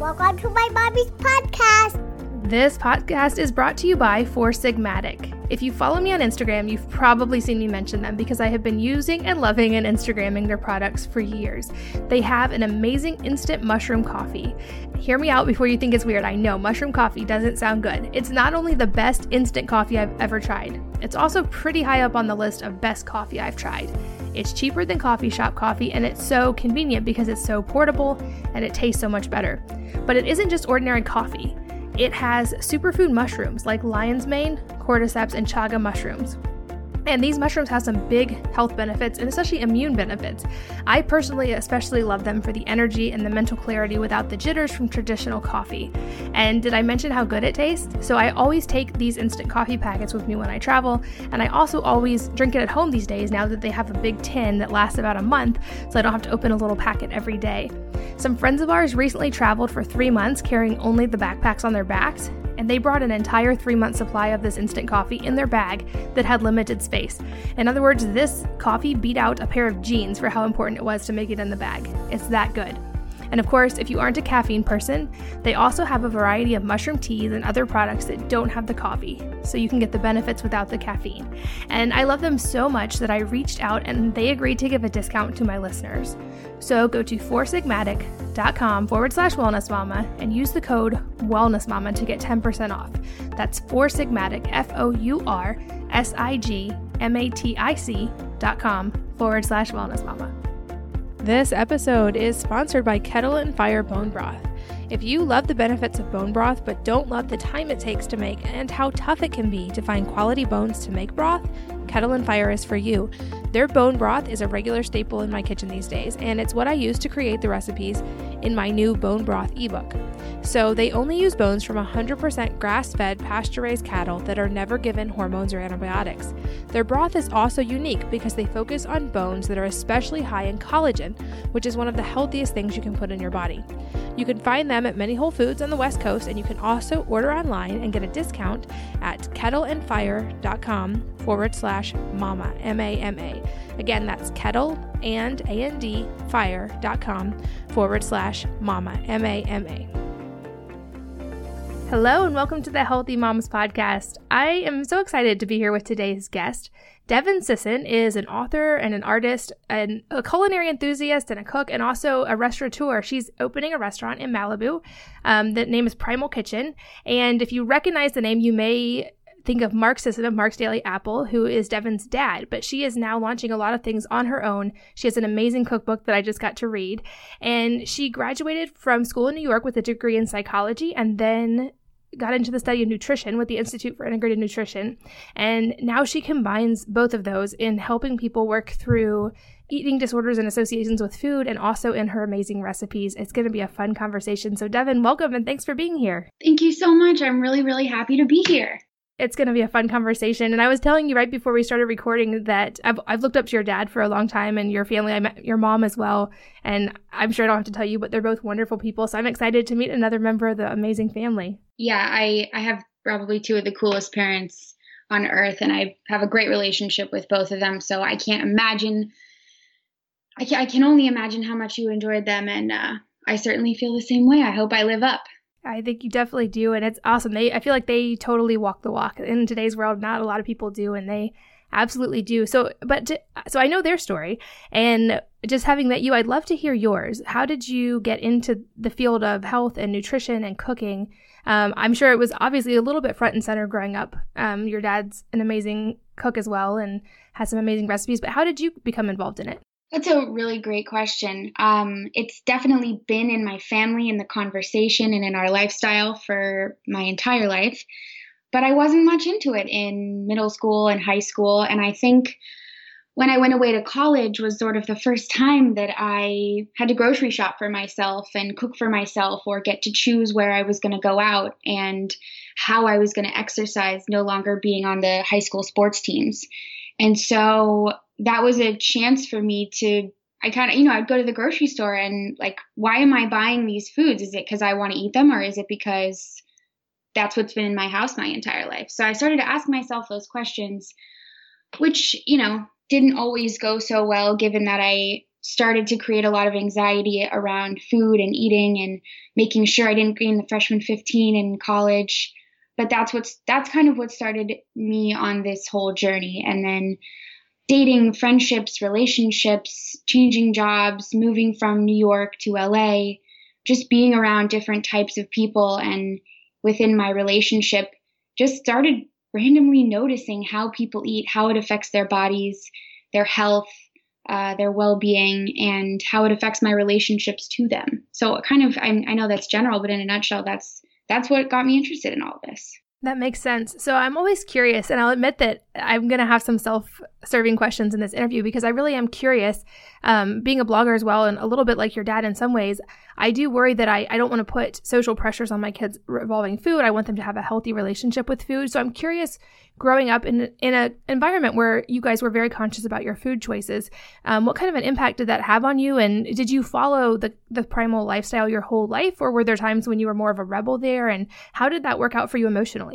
Welcome to my mommy's podcast. This podcast is brought to you by Four Sigmatic. If you follow me on Instagram, you've probably seen me mention them because I have been using and loving and Instagramming their products for years. They have an amazing instant mushroom coffee. Hear me out before you think it's weird. I know mushroom coffee doesn't sound good. It's not only the best instant coffee I've ever tried, it's also pretty high up on the list of best coffee I've tried. It's cheaper than coffee shop coffee, and it's so convenient because it's so portable and it tastes so much better. But it isn't just ordinary coffee. It has superfood mushrooms like lion's mane, cordyceps, and chaga mushrooms. And these mushrooms have some big health benefits and especially immune benefits. I personally especially love them for the energy and the mental clarity without the jitters from traditional coffee. And did I mention how good it tastes? So I always take these instant coffee packets with me when I travel, and I also always drink it at home these days now that they have a big tin that lasts about a month, so I don't have to open a little packet every day. Some friends of ours recently traveled for 3 months carrying only the backpacks on their backs, and they brought an entire 3-month supply of this instant coffee in their bag that had limited space. In other words, this coffee beat out a pair of jeans for how important it was to make it in the bag. It's that good. And of course, if you aren't a caffeine person, they also have a variety of mushroom teas and other products that don't have the coffee, so you can get the benefits without the caffeine. And I love them so much that I reached out and they agreed to give a discount to my listeners. So go to foursigmatic.com/wellnessmama and use the code wellnessmama to get 10% off. That's Foursigmatic, foursigmatic.com/wellnessmama. This episode is sponsored by Kettle and Fire Bone Broth. If you love the benefits of bone broth but don't love the time it takes to make and how tough it can be to find quality bones to make broth, Kettle and Fire is for you. Their bone broth is a regular staple in my kitchen these days, and it's what I use to create the recipes in my new bone broth ebook. So they only use bones from 100% grass-fed, pasture-raised cattle that are never given hormones or antibiotics. Their broth is also unique because they focus on bones that are especially high in collagen, which is one of the healthiest things you can put in your body. You can find them at many Whole Foods on the West Coast, and you can also order online and get a discount at kettleandfire.com/mama, M-A-M-A. Again, that's kettle and A-N-D fire.com/mama, M-A-M-A. Hello and welcome to the Healthy Moms Podcast. I am so excited to be here with today's guest. Devyn Sisson is an author and an artist and a culinary enthusiast and a cook and also a restaurateur. She's opening a restaurant in Malibu. The name is Primal Kitchen. And if you recognize the name, you may think of Mark Sisson of Mark's Daily Apple, who is Devyn's dad, but she is now launching a lot of things on her own. She has an amazing cookbook that I just got to read. And she graduated from school in New York with a degree in psychology and then got into the study of nutrition with the Institute for Integrated Nutrition, and now she combines both of those in helping people work through eating disorders and associations with food, and also in her amazing recipes. It's going to be a fun conversation. So Devyn, welcome, and thanks for being here. Thank you so much. I'm really, really happy to be here. It's going to be a fun conversation. And I was telling you right before we started recording that I've looked up to your dad for a long time and your family. I met your mom as well. And I'm sure I don't have to tell you, but they're both wonderful people. So I'm excited to meet another member of the amazing family. Yeah, I have probably two of the coolest parents on earth, and I have a great relationship with both of them. So I can't imagine. I can only imagine how much you enjoyed them. And I certainly feel the same way. I hope I live up. I think you definitely do. And it's awesome. I feel like they totally walk the walk in today's world. Not a lot of people do. And they absolutely do. So I know their story. And just having met you, I'd love to hear yours. How did you get into the field of health and nutrition and cooking? I'm sure it was obviously a little bit front and center growing up. Your dad's an amazing cook as well and has some amazing recipes. But how did you become involved in it? That's a really great question. It's definitely been in my family, in the conversation, and in our lifestyle for my entire life. But I wasn't much into it in middle school and high school. And I think when I went away to college was sort of the first time that I had to grocery shop for myself and cook for myself or get to choose where I was going to go out and how I was going to exercise, no longer being on the high school sports teams. And so that was a chance for me to, I'd go to the grocery store and like, why am I buying these foods? Is it because I want to eat them, or is it because that's what's been in my house my entire life? So I started to ask myself those questions, which, didn't always go so well, given that I started to create a lot of anxiety around food and eating and making sure I didn't gain the freshman 15 in college. But that's kind of what started me on this whole journey. And then dating, friendships, relationships, changing jobs, moving from New York to LA, just being around different types of people, and within my relationship, just started randomly noticing how people eat, how it affects their bodies, their health, their well-being, and how it affects my relationships to them. So kind of, I know that's general, but in a nutshell, that's what got me interested in all this. That makes sense. So I'm always curious, and I'll admit that I'm going to have some self-serving questions in this interview because I really am curious, being a blogger as well, and a little bit like your dad in some ways, I do worry that I don't want to put social pressures on my kids revolving food. I want them to have a healthy relationship with food. So I'm curious, growing up in an environment where you guys were very conscious about your food choices, what kind of an impact did that have on you? And did you follow the primal lifestyle your whole life, or were there times when you were more of a rebel there? And how did that work out for you emotionally?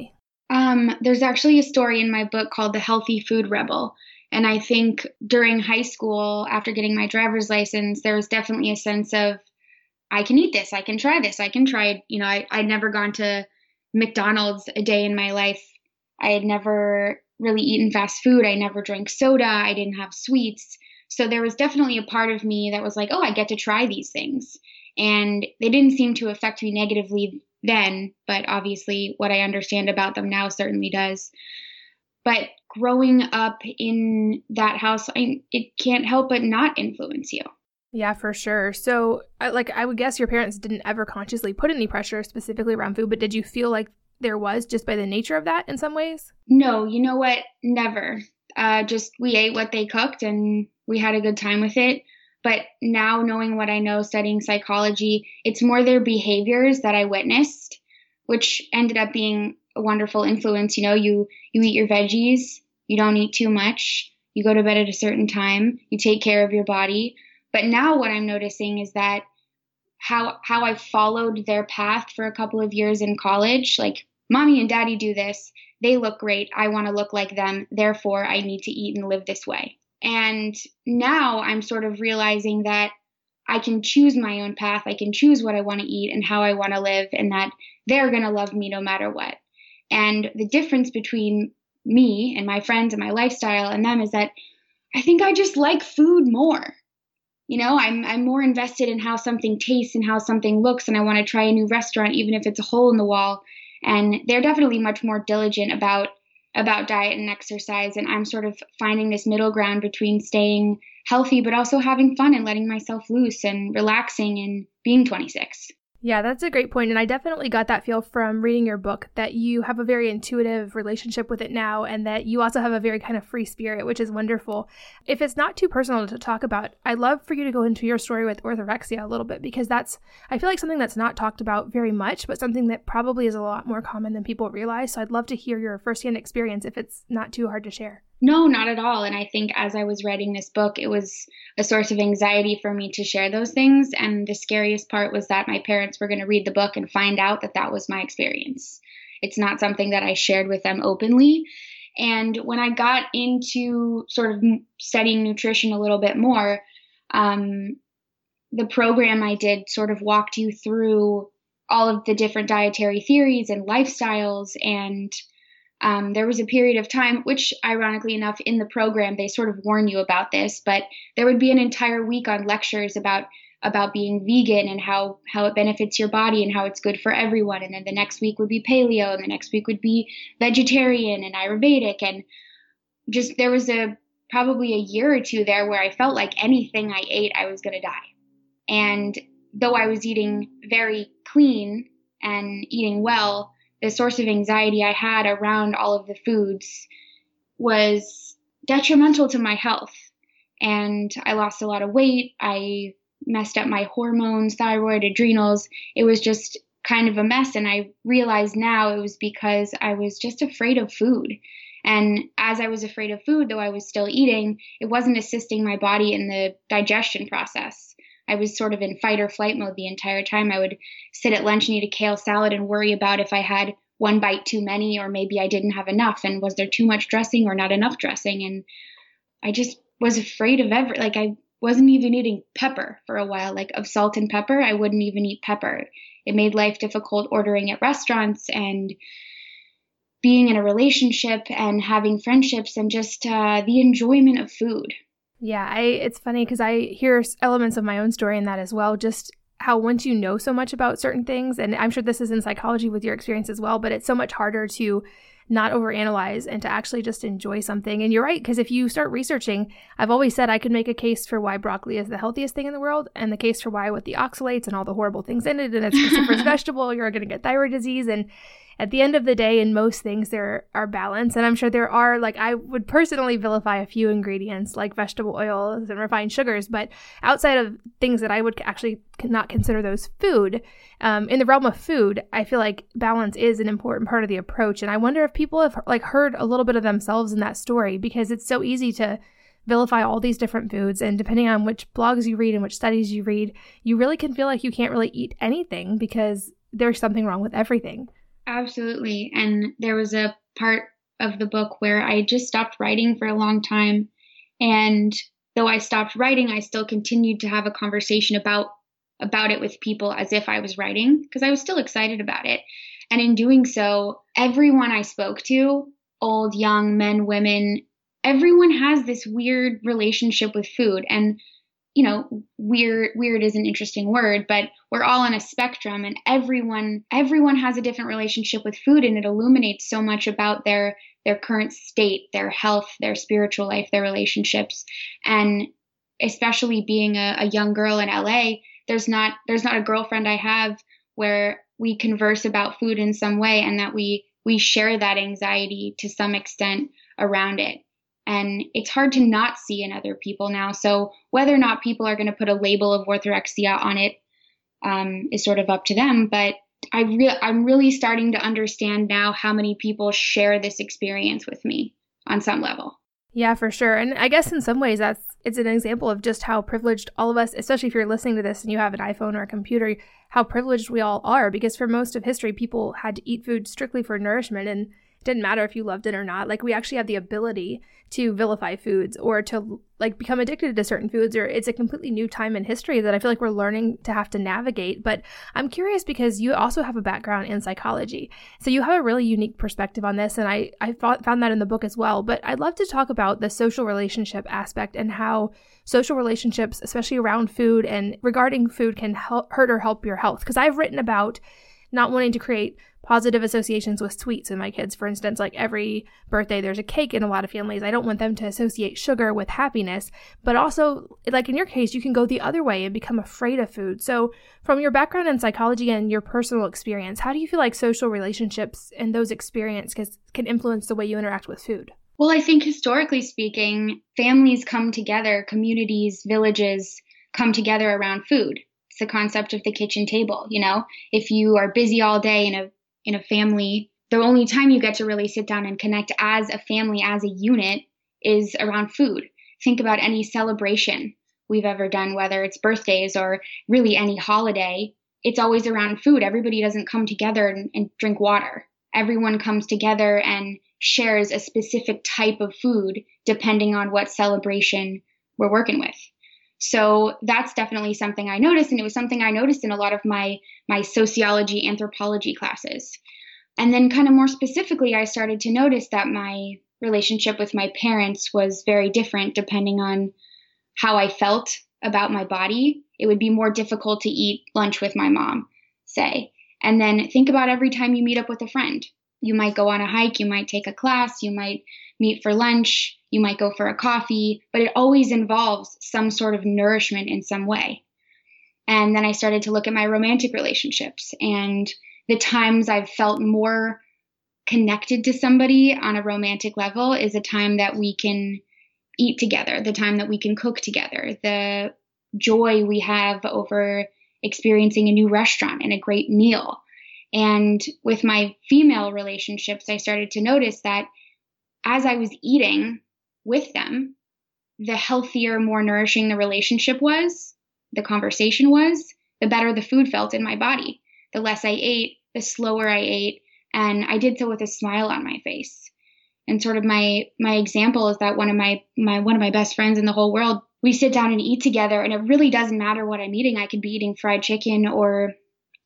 There's actually a story in my book called The Healthy Food Rebel. And I think during high school, after getting my driver's license, there was definitely a sense of, I can eat this, I can try this, I can try, you know, I'd never gone to McDonald's a day in my life. I had never really eaten fast food. I never drank soda. I didn't have sweets. So there was definitely a part of me that was like, oh, I get to try these things. And they didn't seem to affect me negatively then, but obviously what I understand about them now certainly does. But growing up in that house, it can't help but not influence you. Yeah, for sure. So I would guess your parents didn't ever consciously put any pressure specifically around food, but did you feel like there was just by the nature of that in some ways? No, you know what? Never. Just we ate what they cooked and we had a good time with it. But now knowing what I know, studying psychology, it's more their behaviors that I witnessed, which ended up being a wonderful influence. You know, you eat your veggies, you don't eat too much, you go to bed at a certain time, you take care of your body. But now what I'm noticing is that how I followed their path for a couple of years in college, like mommy and daddy do this, they look great, I want to look like them, therefore I need to eat and live this way. And now I'm sort of realizing that I can choose my own path. I can choose what I want to eat and how I want to live, and that they're going to love me no matter what. And the difference between me and my friends and my lifestyle and them is that I think I just like food more. You know, I'm more invested in how something tastes and how something looks, and I want to try a new restaurant, even if it's a hole in the wall. And they're definitely much more diligent about diet and exercise, and I'm sort of finding this middle ground between staying healthy but also having fun and letting myself loose and relaxing and being 26. Yeah, that's a great point. And I definitely got that feel from reading your book, that you have a very intuitive relationship with it now, and that you also have a very kind of free spirit, which is wonderful. If it's not too personal to talk about, I'd love for you to go into your story with orthorexia a little bit, because that's, I feel like, something that's not talked about very much, but something that probably is a lot more common than people realize. So I'd love to hear your firsthand experience if it's not too hard to share. No, not at all. And I think as I was writing this book, it was a source of anxiety for me to share those things. And the scariest part was that my parents were going to read the book and find out that that was my experience. It's not something that I shared with them openly. And when I got into sort of studying nutrition a little bit more, the program I did sort of walked you through all of the different dietary theories and lifestyles. And there was a period of time, which ironically enough in the program, they sort of warn you about this, but there would be an entire week on lectures about being vegan and how it benefits your body and how it's good for everyone. And then the next week would be paleo, and the next week would be vegetarian and Ayurvedic. And just there was probably a year or two there where I felt like anything I ate, I was going to die. And though I was eating very clean and eating well, the source of anxiety I had around all of the foods was detrimental to my health. And I lost a lot of weight. I messed up my hormones, thyroid, adrenals. It was just kind of a mess. And I realized now it was because I was just afraid of food. And as I was afraid of food, though I was still eating, it wasn't assisting my body in the digestion process. I was sort of in fight or flight mode the entire time. I would sit at lunch and eat a kale salad and worry about if I had one bite too many, or maybe I didn't have enough, and was there too much dressing or not enough dressing. And I just was afraid of everything. Like I wasn't even eating pepper for a while, like of salt and pepper. I wouldn't even eat pepper. It made life difficult ordering at restaurants and being in a relationship and having friendships and just the enjoyment of food. Yeah, it's funny because I hear elements of my own story in that as well, just how once you know so much about certain things, and I'm sure this is in psychology with your experience as well, but it's so much harder to not overanalyze and to actually just enjoy something. And you're right, because if you start researching, I've always said I could make a case for why broccoli is the healthiest thing in the world and the case for why with the oxalates and all the horrible things in it, and it's a super vegetable, you're going to get thyroid disease. And at the end of the day, in most things, there are balance. And I'm sure there are, like, I would personally vilify a few ingredients like vegetable oils and refined sugars. But outside of things that I would actually not consider those food, in the realm of food, I feel like balance is an important part of the approach. And I wonder if people have heard a little bit of themselves in that story, because it's so easy to vilify all these different foods. And depending on which blogs you read and which studies you read, you really can feel like you can't really eat anything because there's something wrong with everything. Absolutely. And there was a part of the book where I just stopped writing for a long time. And though I stopped writing, I still continued to have a conversation about it with people as if I was writing, because I was still excited about it. And in doing so, everyone I spoke to, old, young, men, women, everyone has this weird relationship with food. And you know, weird is an interesting word, but we're all on a spectrum, and everyone has a different relationship with food, and it illuminates so much about their current state, their health, their spiritual life, their relationships. And especially being a young girl in LA, there's not a girlfriend I have where we converse about food in some way and that we share that anxiety to some extent around it. And it's hard to not see in other people now. So whether or not people are going to put a label of orthorexia on it is sort of up to them. But I'm really starting to understand now how many people share this experience with me on some level. Yeah, for sure. And I guess in some ways it's an example of just how privileged all of us, especially if you're listening to this and you have an iPhone or a computer, how privileged we all are. Because for most of history, people had to eat food strictly for nourishment, and didn't matter if you loved it or not. Like, we actually have the ability to vilify foods or to like become addicted to certain foods, or it's a completely new time in history that I feel like we're learning to have to navigate. But I'm curious because you also have a background in psychology. So you have a really unique perspective on this. And I found that in the book as well. But I'd love to talk about the social relationship aspect and how social relationships, especially around food and regarding food, can hurt or help your health. Because I've written about not wanting to create positive associations with sweets in my kids. For instance, like every birthday, there's a cake in a lot of families. I don't want them to associate sugar with happiness, but also, like in your case, you can go the other way and become afraid of food. So from your background in psychology and your personal experience, how do you feel like social relationships and those experiences can influence the way you interact with food? Well, I think historically speaking, families come together, communities, villages come together around food. It's the concept of the kitchen table. You know, if you are busy all day in a family, the only time you get to really sit down and connect as a family, as a unit, is around food. Think about any celebration we've ever done, whether it's birthdays or really any holiday. It's always around food. Everybody doesn't come together and drink water. Everyone comes together and shares a specific type of food depending on what celebration we're working with. So that's definitely something I noticed, and it was something I noticed in a lot of my sociology, anthropology classes. And then kind of more specifically, I started to notice that my relationship with my parents was very different depending on how I felt about my body. It would be more difficult to eat lunch with my mom, say. And then think about every time you meet up with a friend. You might go on a hike, you might take a class, you might meet for lunch, you might go for a coffee, but it always involves some sort of nourishment in some way. And then I started to look at my romantic relationships and the times I've felt more connected to somebody on a romantic level is a time that we can eat together, the time that we can cook together, the joy we have over experiencing a new restaurant and a great meal. And with my female relationships, I started to notice that as I was eating with them, the healthier, more nourishing the relationship was, the conversation was, the better the food felt in my body. The less I ate, the slower I ate, and I did so with a smile on my face. And sort of my example is that one of my best friends in the whole world we sit down and eat together, and it really doesn't matter what I'm eating. I could be eating fried chicken or,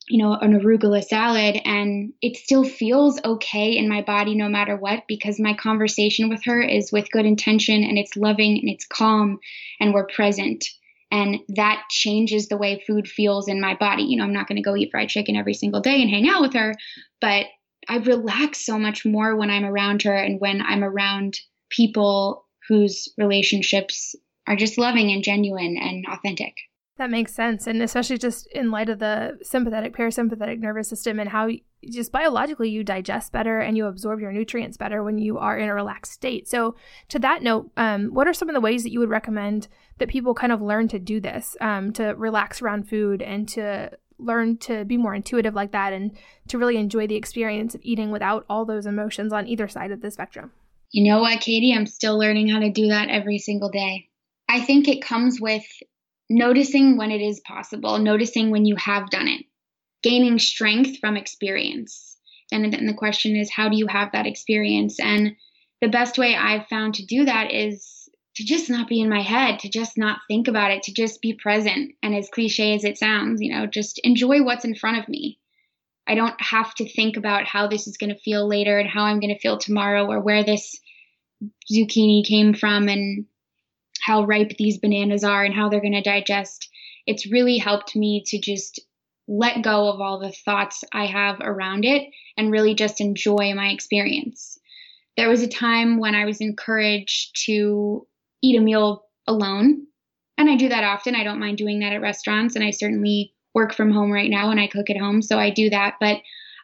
you know, an arugula salad, and it still feels okay in my body no matter what, because my conversation with her is with good intention, and it's loving, and it's calm, and we're present. And that changes the way food feels in my body. You know, I'm not going to go eat fried chicken every single day and hang out with her, but I relax so much more when I'm around her and when I'm around people whose relationships are just loving and genuine and authentic. That makes sense. And especially just in light of the sympathetic, parasympathetic nervous system and how just biologically you digest better and you absorb your nutrients better when you are in a relaxed state. So to that note, what are some of the ways that you would recommend that people kind of learn to do this, to relax around food and to learn to be more intuitive like that and to really enjoy the experience of eating without all those emotions on either side of the spectrum? You know what, Katie? I'm still learning how to do that every single day. I think it comes with noticing when it is possible, noticing when you have done it, gaining strength from experience. And then the question is, how do you have that experience? And the best way I've found to do that is to just not be in my head, to just not think about it, to just be present. And as cliche as it sounds, you know, just enjoy what's in front of me. I don't have to think about how this is going to feel later and how I'm going to feel tomorrow or where this zucchini came from and how ripe these bananas are and how they're going to digest. It's really helped me to just let go of all the thoughts I have around it and really just enjoy my experience. There was a time when I was encouraged to eat a meal alone, and I do that often. I don't mind doing that at restaurants, and I certainly work from home right now and I cook at home, so I do that. But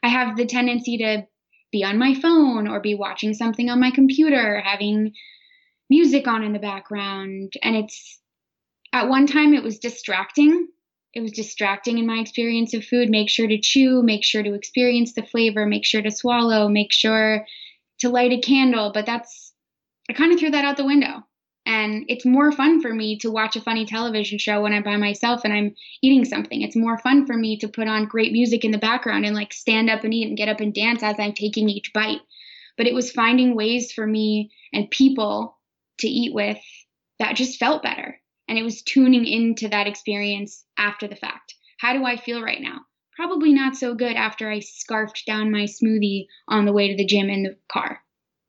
I have the tendency to be on my phone or be watching something on my computer, having music on in the background. And it's, at one time it was distracting. It was distracting in my experience of food. Make sure to chew, make sure to experience the flavor, make sure to swallow, make sure to light a candle. But that's, I kind of threw that out the window. And it's more fun for me to watch a funny television show when I'm by myself and I'm eating something. It's more fun for me to put on great music in the background and like stand up and eat and get up and dance as I'm taking each bite. But it was finding ways for me and people to eat with that just felt better. And it was tuning into that experience after the fact. How do I feel right now? Probably not so good after I scarfed down my smoothie on the way to the gym in the car.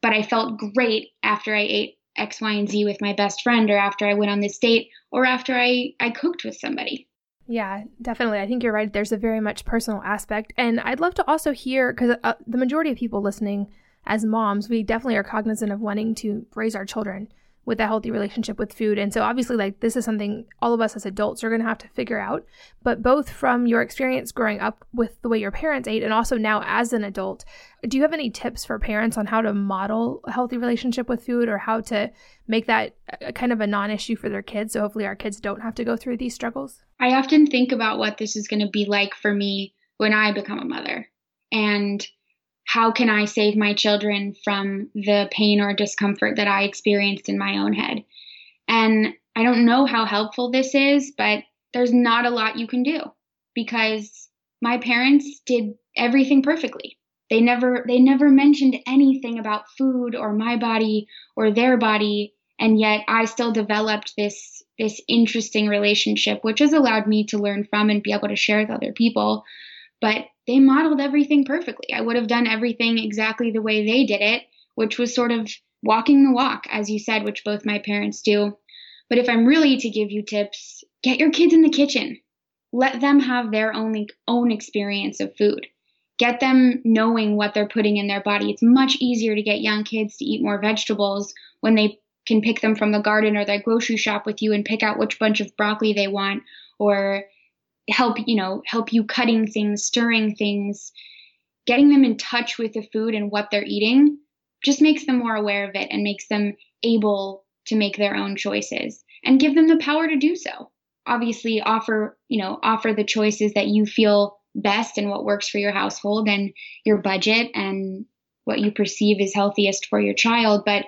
But I felt great after I ate X, Y, and Z with my best friend, or after I went on this date, or after I cooked with somebody. Yeah, definitely. I think you're right. There's a very much personal aspect. And I'd love to also hear, because the majority of people listening as moms, we definitely are cognizant of wanting to raise our children with a healthy relationship with food. And so obviously, like, this is something all of us as adults are going to have to figure out, but both from your experience growing up with the way your parents ate and also now as an adult, do you have any tips for parents on how to model a healthy relationship with food or how to make that a kind of a non-issue for their kids? So hopefully our kids don't have to go through these struggles. I often think about what this is going to be like for me when I become a mother, and how can I save my children from the pain or discomfort that I experienced in my own head? And I don't know how helpful this is, but there's not a lot you can do, because my parents did everything perfectly. They never mentioned anything about food or my body or their body, and yet I still developed this interesting relationship, which has allowed me to learn from and be able to share with other people. But they modeled everything perfectly. I would have done everything exactly the way they did it, which was sort of walking the walk, as you said, which both my parents do. But if I'm really to give you tips, get your kids in the kitchen. Let them have their own experience of food. Get them knowing what they're putting in their body. It's much easier to get young kids to eat more vegetables when they can pick them from the garden or their grocery shop with you and pick out which bunch of broccoli they want, or help you cutting things, stirring things. Getting them in touch with the food and what they're eating just makes them more aware of it and makes them able to make their own choices, and give them the power to do so. Obviously, offer the choices that you feel best and what works for your household and your budget and what you perceive is healthiest for your child, but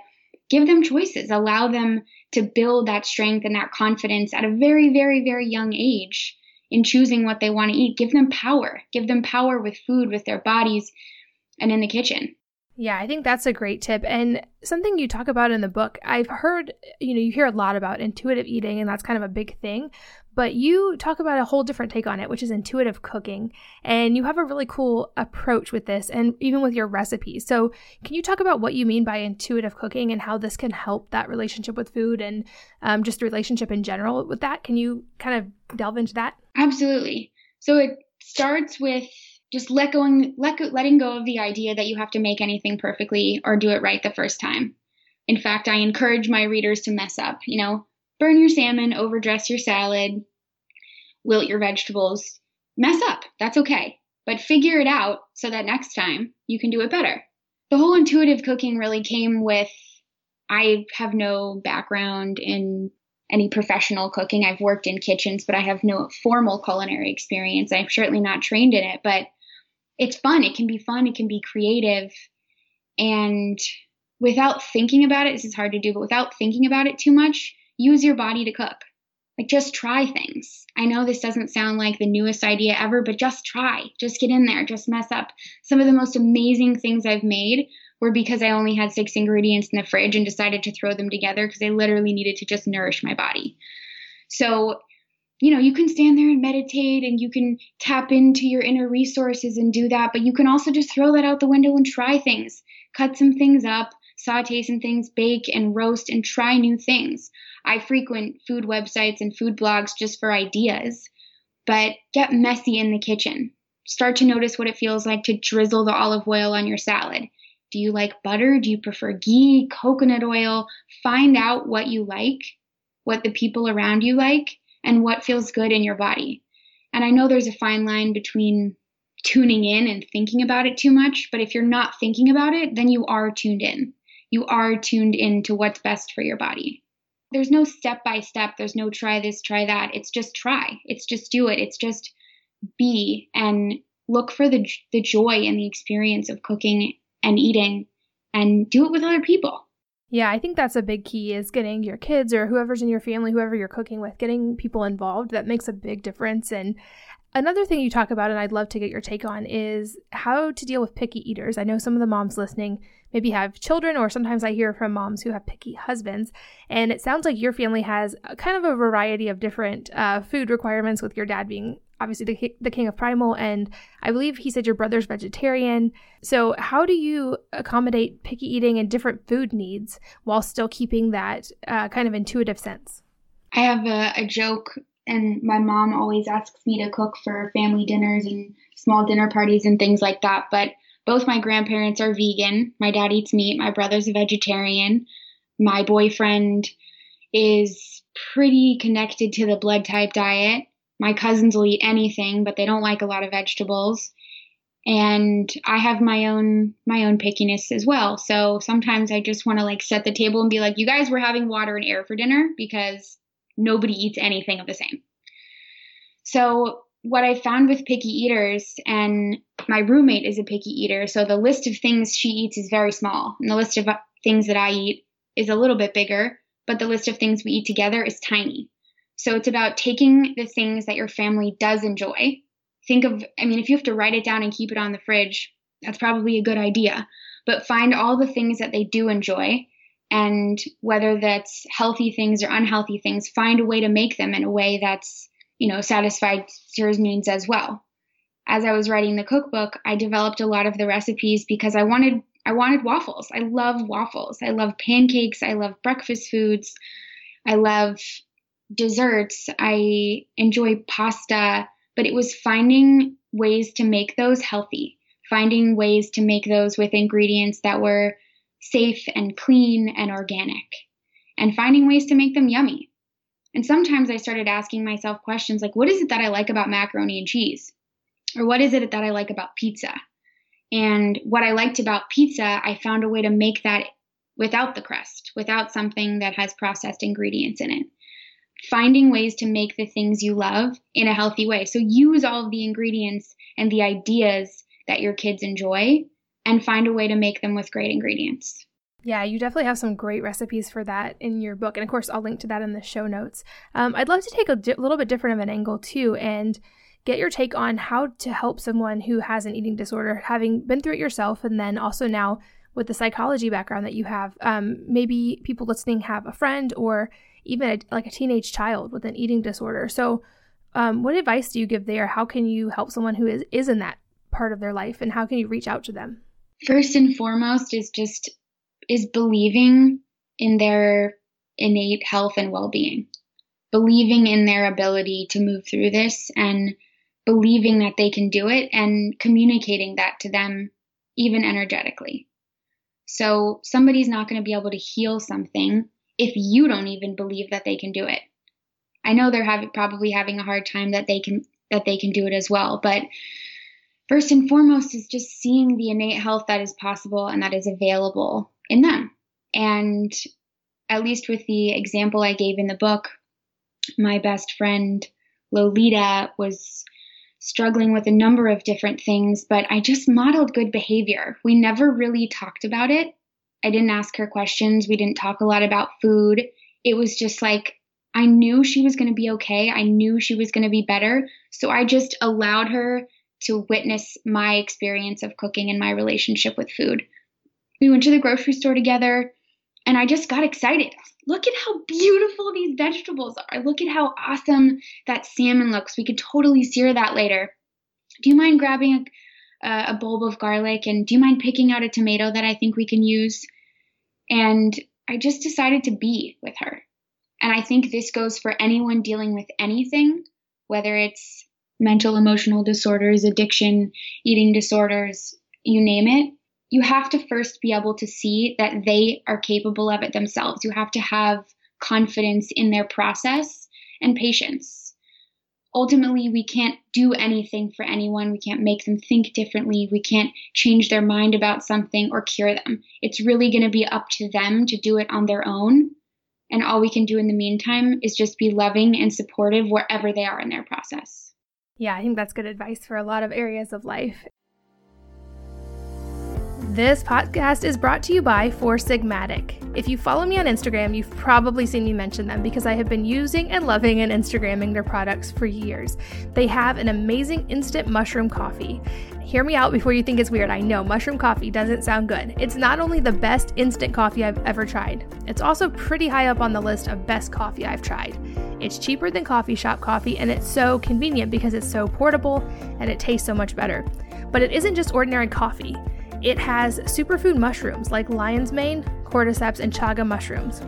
give them choices. Allow them to build that strength and that confidence at a very, very, very young age in choosing what they want to eat. Give them power. Give them power with food, with their bodies, and in the kitchen. Yeah, I think that's a great tip. And something you talk about in the book, I've heard, you hear a lot about intuitive eating, and that's kind of a big thing, but you talk about a whole different take on it, which is intuitive cooking. And you have a really cool approach with this and even with your recipes. So can you talk about what you mean by intuitive cooking and how this can help that relationship with food and just the relationship in general with that? Can you kind of delve into that? Absolutely. So it starts with just letting go of the idea that you have to make anything perfectly or do it right the first time. In fact, I encourage my readers to mess up, burn your salmon, overdress your salad, wilt your vegetables, mess up. That's okay. But figure it out so that next time you can do it better. The whole intuitive cooking really came with, I have no background in any professional cooking. I've worked in kitchens, but I have no formal culinary experience. I'm certainly not trained in it, but it's fun. It can be fun. It can be creative. And without thinking about it, this is hard to do, but without thinking about it too much, use your body to cook. Like, just try things. I know this doesn't sound like the newest idea ever, but just try. Just get in there. Just mess up. Some of the most amazing things I've made were because I only had 6 ingredients in the fridge and decided to throw them together because I literally needed to just nourish my body. So you can stand there and meditate and you can tap into your inner resources and do that, but you can also just throw that out the window and try things. Cut some things up, saute some things, bake and roast and try new things. I frequent food websites and food blogs just for ideas, but get messy in the kitchen. Start to notice what it feels like to drizzle the olive oil on your salad. Do you like butter? Do you prefer ghee, coconut oil? Find out what you like, what the people around you like, and what feels good in your body. And I know there's a fine line between tuning in and thinking about it too much, but if you're not thinking about it, then you are tuned in. You are tuned in to what's best for your body. There's no step-by-step. There's no try this, try that. It's just try. It's just do it. It's just be and look for the joy and the experience of cooking and eating and do it with other people. Yeah, I think that's a big key, is getting your kids or whoever's in your family, whoever you're cooking with, getting people involved. That makes a big difference. And another thing you talk about, and I'd love to get your take on, is how to deal with picky eaters. I know some of the moms listening maybe have children, or sometimes I hear from moms who have picky husbands. And it sounds like your family has kind of a variety of different food requirements, with your dad being obviously the king of primal, and I believe he said your brother's vegetarian. So how do you accommodate picky eating and different food needs while still keeping that kind of intuitive sense? I have a joke, and my mom always asks me to cook for family dinners and small dinner parties and things like that, but both my grandparents are vegan. My dad eats meat. My brother's a vegetarian. My boyfriend is pretty connected to the blood type diet. My cousins will eat anything, but they don't like a lot of vegetables. And I have my own pickiness as well. So sometimes I just want to set the table and be like, you guys, we're having water and air for dinner because nobody eats anything of the same. So what I found with picky eaters, and my roommate is a picky eater, so the list of things she eats is very small. And the list of things that I eat is a little bit bigger, but the list of things we eat together is tiny. So it's about taking the things that your family does enjoy. If you have to write it down and keep it on the fridge, that's probably a good idea. But find all the things that they do enjoy, and whether that's healthy things or unhealthy things, find a way to make them in a way that's, satisfies your needs as well. As I was writing the cookbook, I developed a lot of the recipes because I wanted waffles. I love waffles. I love pancakes. I love breakfast foods. I love desserts. I enjoy pasta, but it was finding ways to make those healthy, finding ways to make those with ingredients that were safe and clean and organic, and finding ways to make them yummy. And sometimes I started asking myself questions like, what is it that I like about macaroni and cheese? Or what is it that I like about pizza? And what I liked about pizza, I found a way to make that without the crust, without something that has processed ingredients in it. Finding ways to make the things you love in a healthy way. So use all of the ingredients and the ideas that your kids enjoy and find a way to make them with great ingredients. Yeah, you definitely have some great recipes for that in your book. And of course, I'll link to that in the show notes. I'd love to take a little bit different of an angle too, and get your take on how to help someone who has an eating disorder, having been through it yourself, and then also now with the psychology background that you have. Maybe people listening have a friend or even a teenage child with an eating disorder. So what advice do you give there? How can you help someone who is in that part of their life, and how can you reach out to them? First and foremost is believing in their innate health and well-being, believing in their ability to move through this and believing that they can do it, and communicating that to them, even energetically. So somebody's not going to be able to heal something if you don't even believe that they can do it. I know they're probably having a hard time that they can do it as well. But first and foremost is just seeing the innate health that is possible and that is available in them. And at least with the example I gave in the book, my best friend Lolita was struggling with a number of different things, but I just modeled good behavior. We never really talked about it. I didn't ask her questions. We didn't talk a lot about food. It was just like, I knew she was going to be okay. I knew she was going to be better. So I just allowed her to witness my experience of cooking and my relationship with food. We went to the grocery store together, and I just got excited. Look at how beautiful these vegetables are. Look at how awesome that salmon looks. We could totally sear that later. Do you mind grabbing a bulb of garlic? And do you mind picking out a tomato that I think we can use? And I just decided to be with her. And I think this goes for anyone dealing with anything, whether it's mental, emotional disorders, addiction, eating disorders, you name it. You have to first be able to see that they are capable of it themselves. You have to have confidence in their process and patience. Ultimately, we can't do anything for anyone. We can't make them think differently. We can't change their mind about something or cure them. It's really going to be up to them to do it on their own. And all we can do in the meantime is just be loving and supportive wherever they are in their process. Yeah, I think that's good advice for a lot of areas of life. This podcast is brought to you by Four Sigmatic. If you follow me on Instagram, you've probably seen me mention them because I have been using and loving and Instagramming their products for years. They have an amazing instant mushroom coffee. Hear me out before you think it's weird. I know mushroom coffee doesn't sound good. It's not only the best instant coffee I've ever tried, it's also pretty high up on the list of best coffee I've tried. It's cheaper than coffee shop coffee, and it's so convenient because it's so portable and it tastes so much better. But it isn't just ordinary coffee. It has superfood mushrooms like lion's mane, cordyceps, and chaga mushrooms.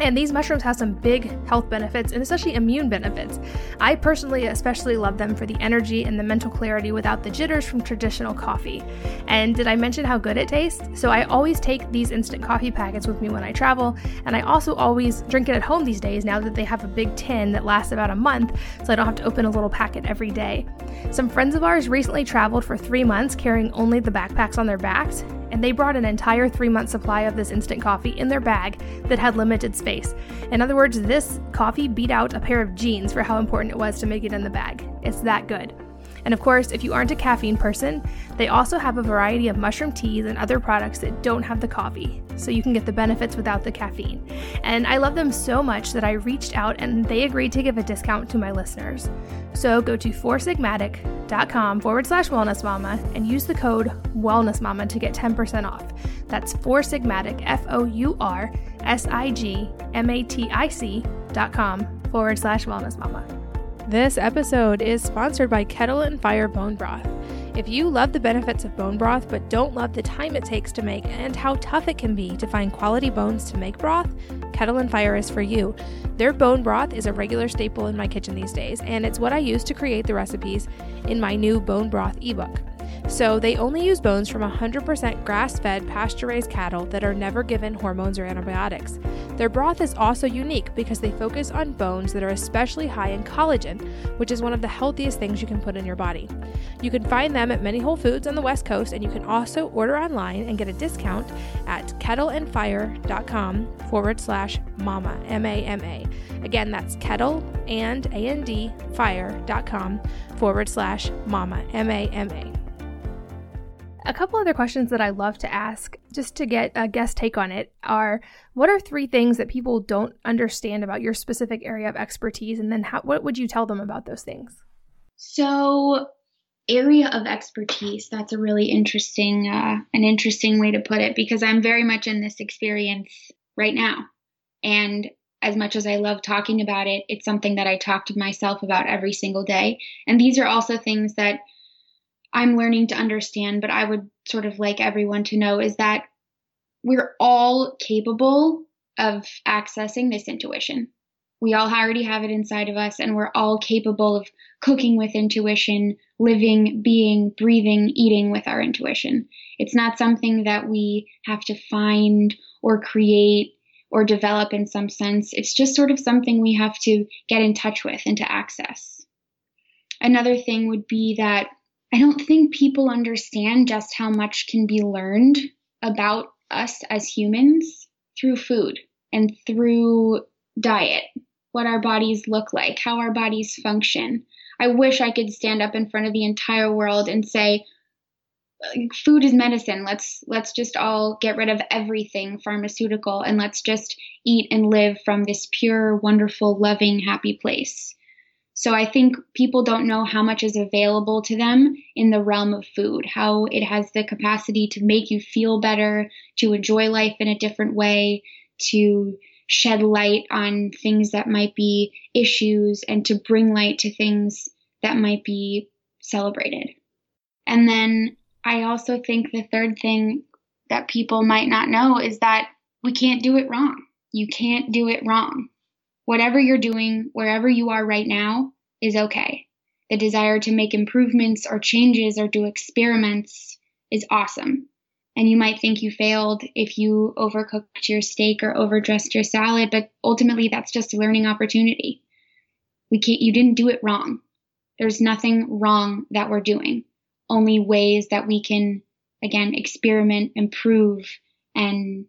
And these mushrooms have some big health benefits and especially immune benefits. I personally especially love them for the energy and the mental clarity without the jitters from traditional coffee. And did I mention how good it tastes? So I always take these instant coffee packets with me when I travel. And I also always drink it at home these days now that they have a big tin that lasts about a month, so I don't have to open a little packet every day. Some friends of ours recently traveled for 3 months carrying only the backpacks on their backs, and they brought an entire 3-month supply of this instant coffee in their bag that had limited space. In other words, this coffee beat out a pair of jeans for how important it was to make it in the bag. It's that good. And of course, if you aren't a caffeine person, they also have a variety of mushroom teas and other products that don't have the coffee, so you can get the benefits without the caffeine. And I love them so much that I reached out and they agreed to give a discount to my listeners. So go to foursigmatic.com/wellnessmama and use the code wellnessmama to get 10% off. That's Foursigmatic, foursigmatic.com/wellnessmama. This episode is sponsored by Kettle and Fire Bone Broth. If you love the benefits of bone broth but don't love the time it takes to make and how tough it can be to find quality bones to make broth, Kettle and Fire is for you. Their bone broth is a regular staple in my kitchen these days, and it's what I use to create the recipes in my new bone broth ebook. So they only use bones from 100% grass-fed, pasture-raised cattle that are never given hormones or antibiotics. Their broth is also unique because they focus on bones that are especially high in collagen, which is one of the healthiest things you can put in your body. You can find them at many Whole Foods on the West Coast, and you can also order online and get a discount at kettleandfire.com/mama, MAMA. Again, that's kettleandfire.com/mama, MAMA. A couple other questions that I love to ask just to get a guest take on it are, what are 3 things that people don't understand about your specific area of expertise? And then what would you tell them about those things? So area of expertise. That's a really interesting, an interesting way to put it, because I'm very much in this experience right now. And as much as I love talking about it, it's something that I talk to myself about every single day. And these are also things that I'm learning to understand, but I would sort of like everyone to know is that we're all capable of accessing this intuition. We all already have it inside of us, and we're all capable of cooking with intuition, living, being, breathing, eating with our intuition. It's not something that we have to find or create or develop in some sense. It's just sort of something we have to get in touch with and to access. Another thing would be that I don't think people understand just how much can be learned about us as humans through food and through diet. What our bodies look like, how our bodies function. I wish I could stand up in front of the entire world and say, food is medicine. Let's just all get rid of everything pharmaceutical and let's just eat and live from this pure, wonderful, loving, happy place. So I think people don't know how much is available to them in the realm of food, how it has the capacity to make you feel better, to enjoy life in a different way, to shed light on things that might be issues and to bring light to things that might be celebrated. And then I also think the third thing that people might not know is that we can't do it wrong. You can't do it wrong. Whatever you're doing, wherever you are right now, is okay. The desire to make improvements or changes or do experiments is awesome. And you might think you failed if you overcooked your steak or overdressed your salad, but ultimately that's just a learning opportunity. You didn't do it wrong. There's nothing wrong that we're doing. Only ways that we can, again, experiment, improve, and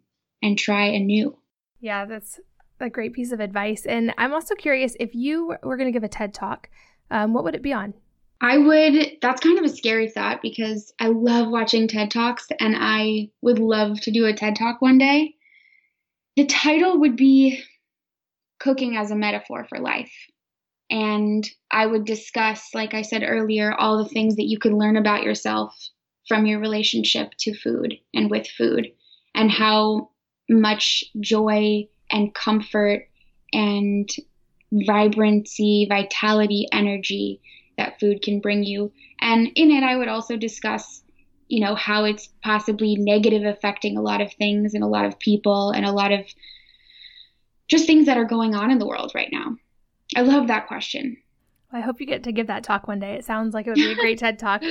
try anew. Yeah, that's a great piece of advice. And I'm also curious, if you were going to give a TED Talk, what would it be on? That's kind of a scary thought because I love watching TED Talks and I would love to do a TED Talk one day. The title would be Cooking as a Metaphor for Life. And I would discuss, like I said earlier, all the things that you could learn about yourself from your relationship to food and with food and how much joy and comfort and vibrancy, vitality, energy that food can bring you. And in it, I would also discuss, you know, how it's possibly negative affecting a lot of things and a lot of people and a lot of just things that are going on in the world right now. I love that question. I hope you get to give that talk one day. It sounds like it would be a great TED Talk.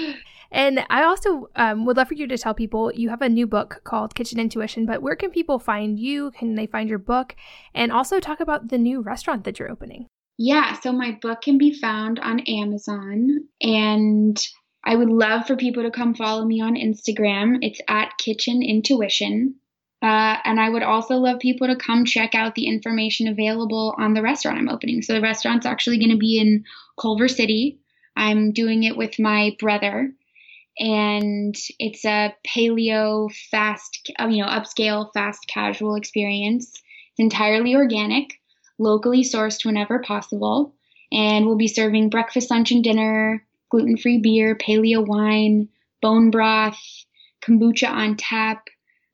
And I also would love for you to tell people you have a new book called Kitchen Intuition, but where can people find you? Can they find your book? And also talk about the new restaurant that you're opening. Yeah, so my book can be found on Amazon, and I would love for people to come follow me on Instagram. It's at Kitchen Intuition, and I would also love people to come check out the information available on the restaurant I'm opening. So the restaurant's actually going to be in Culver City. I'm doing it with my brother, and it's a paleo, fast, upscale, fast casual experience. It's entirely organic, locally sourced whenever possible, and we'll be serving breakfast, lunch, and dinner, gluten-free beer, paleo wine, bone broth, kombucha on tap,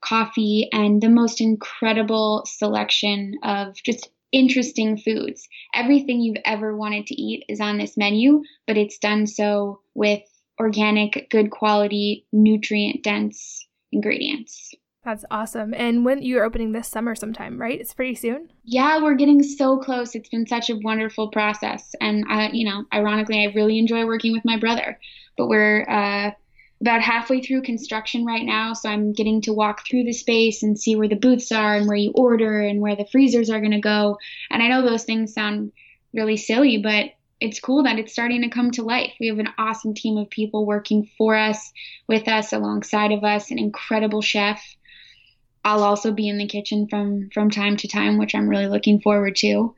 coffee, and the most incredible selection of just interesting foods. Everything you've ever wanted to eat is on this menu, but it's done so with organic, good quality, nutrient-dense ingredients. That's awesome. And when you're opening this summer sometime, right? It's pretty soon. Yeah, we're getting so close. It's been such a wonderful process. And, ironically, I really enjoy working with my brother. But we're about halfway through construction right now. So I'm getting to walk through the space and see where the booths are and where you order and where the freezers are going to go. And I know those things sound really silly, but it's cool that it's starting to come to life. We have an awesome team of people working for us, with us, alongside of us, an incredible chef. I'll also be in the kitchen from time to time, which I'm really looking forward to.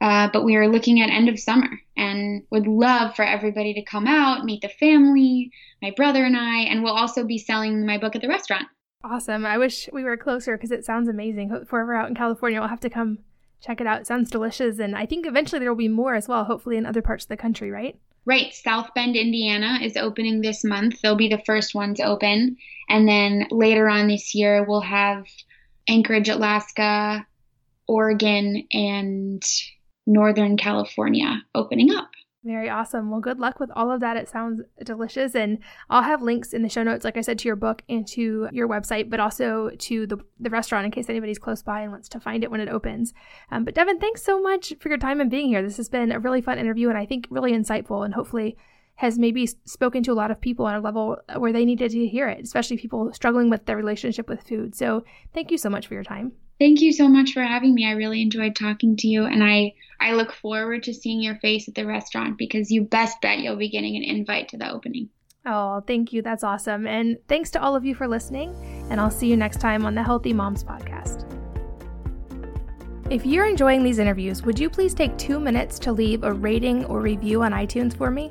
But we are looking at end of summer and would love for everybody to come out, meet the family, my brother and I, and we'll also be selling my book at the restaurant. Awesome. I wish we were closer because it sounds amazing. If we're ever out in California, we'll have to come check it out. It sounds delicious. And I think eventually there will be more as well, hopefully in other parts of the country, right? Right. South Bend, Indiana is opening this month. They'll be the first ones open. And then later on this year, we'll have Anchorage, Alaska, Oregon, and Northern California opening up. Very awesome. Well, good luck with all of that. It sounds delicious. And I'll have links in the show notes, like I said, to your book and to your website, but also to the restaurant in case anybody's close by and wants to find it when it opens. But Devyn, thanks so much for your time and being here. This has been a really fun interview and I think really insightful and hopefully has maybe spoken to a lot of people on a level where they needed to hear it, especially people struggling with their relationship with food. So thank you so much for your time. Thank you so much for having me. I really enjoyed talking to you, and I look forward to seeing your face at the restaurant because you best bet you'll be getting an invite to the opening. Oh, thank you. That's awesome. And thanks to all of you for listening, and I'll see you next time on the Healthy Moms Podcast. If you're enjoying these interviews, would you please take 2 minutes to leave a rating or review on iTunes for me?